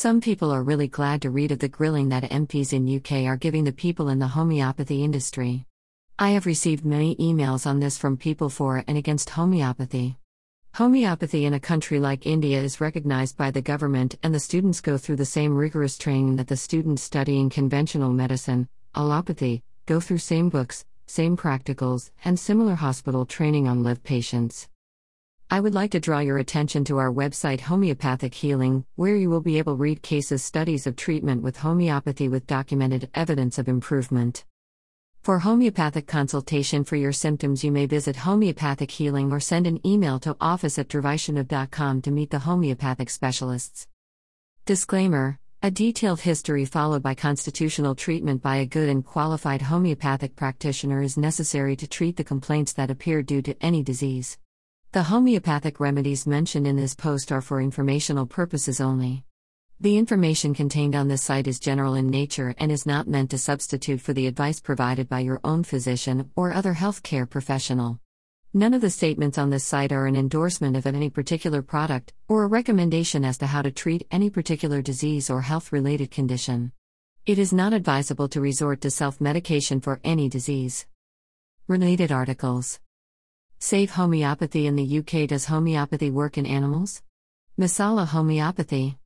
Some people are really glad to read of the grilling that MPs in UK are giving the people in the homeopathy industry. I have received many emails on this from people for and against homeopathy. Homeopathy in a country like India is recognized by the government, and the students go through the same rigorous training that the students studying conventional medicine, allopathy, go through same books, same practicals, and similar hospital training on live patients. I would like to draw your attention to our website Homeopathic Healing, where you will be able to read cases studies of treatment with homeopathy with documented evidence of improvement. For homeopathic consultation for your symptoms, you may visit Homeopathic Healing or send an email to office@dravishanov.com to meet the homeopathic specialists. Disclaimer: a detailed history followed by constitutional treatment by a good and qualified homeopathic practitioner is necessary to treat the complaints that appear due to any disease. The homeopathic remedies mentioned in this post are for informational purposes only. The information contained on this site is general in nature and is not meant to substitute for the advice provided by your own physician or other healthcare professional. None of the statements on this site are an endorsement of any particular product or a recommendation as to how to treat any particular disease or health-related condition. It is not advisable to resort to self-medication for any disease. Related articles. Safe homeopathy in the UK. Does homeopathy work in animals? Masala homeopathy.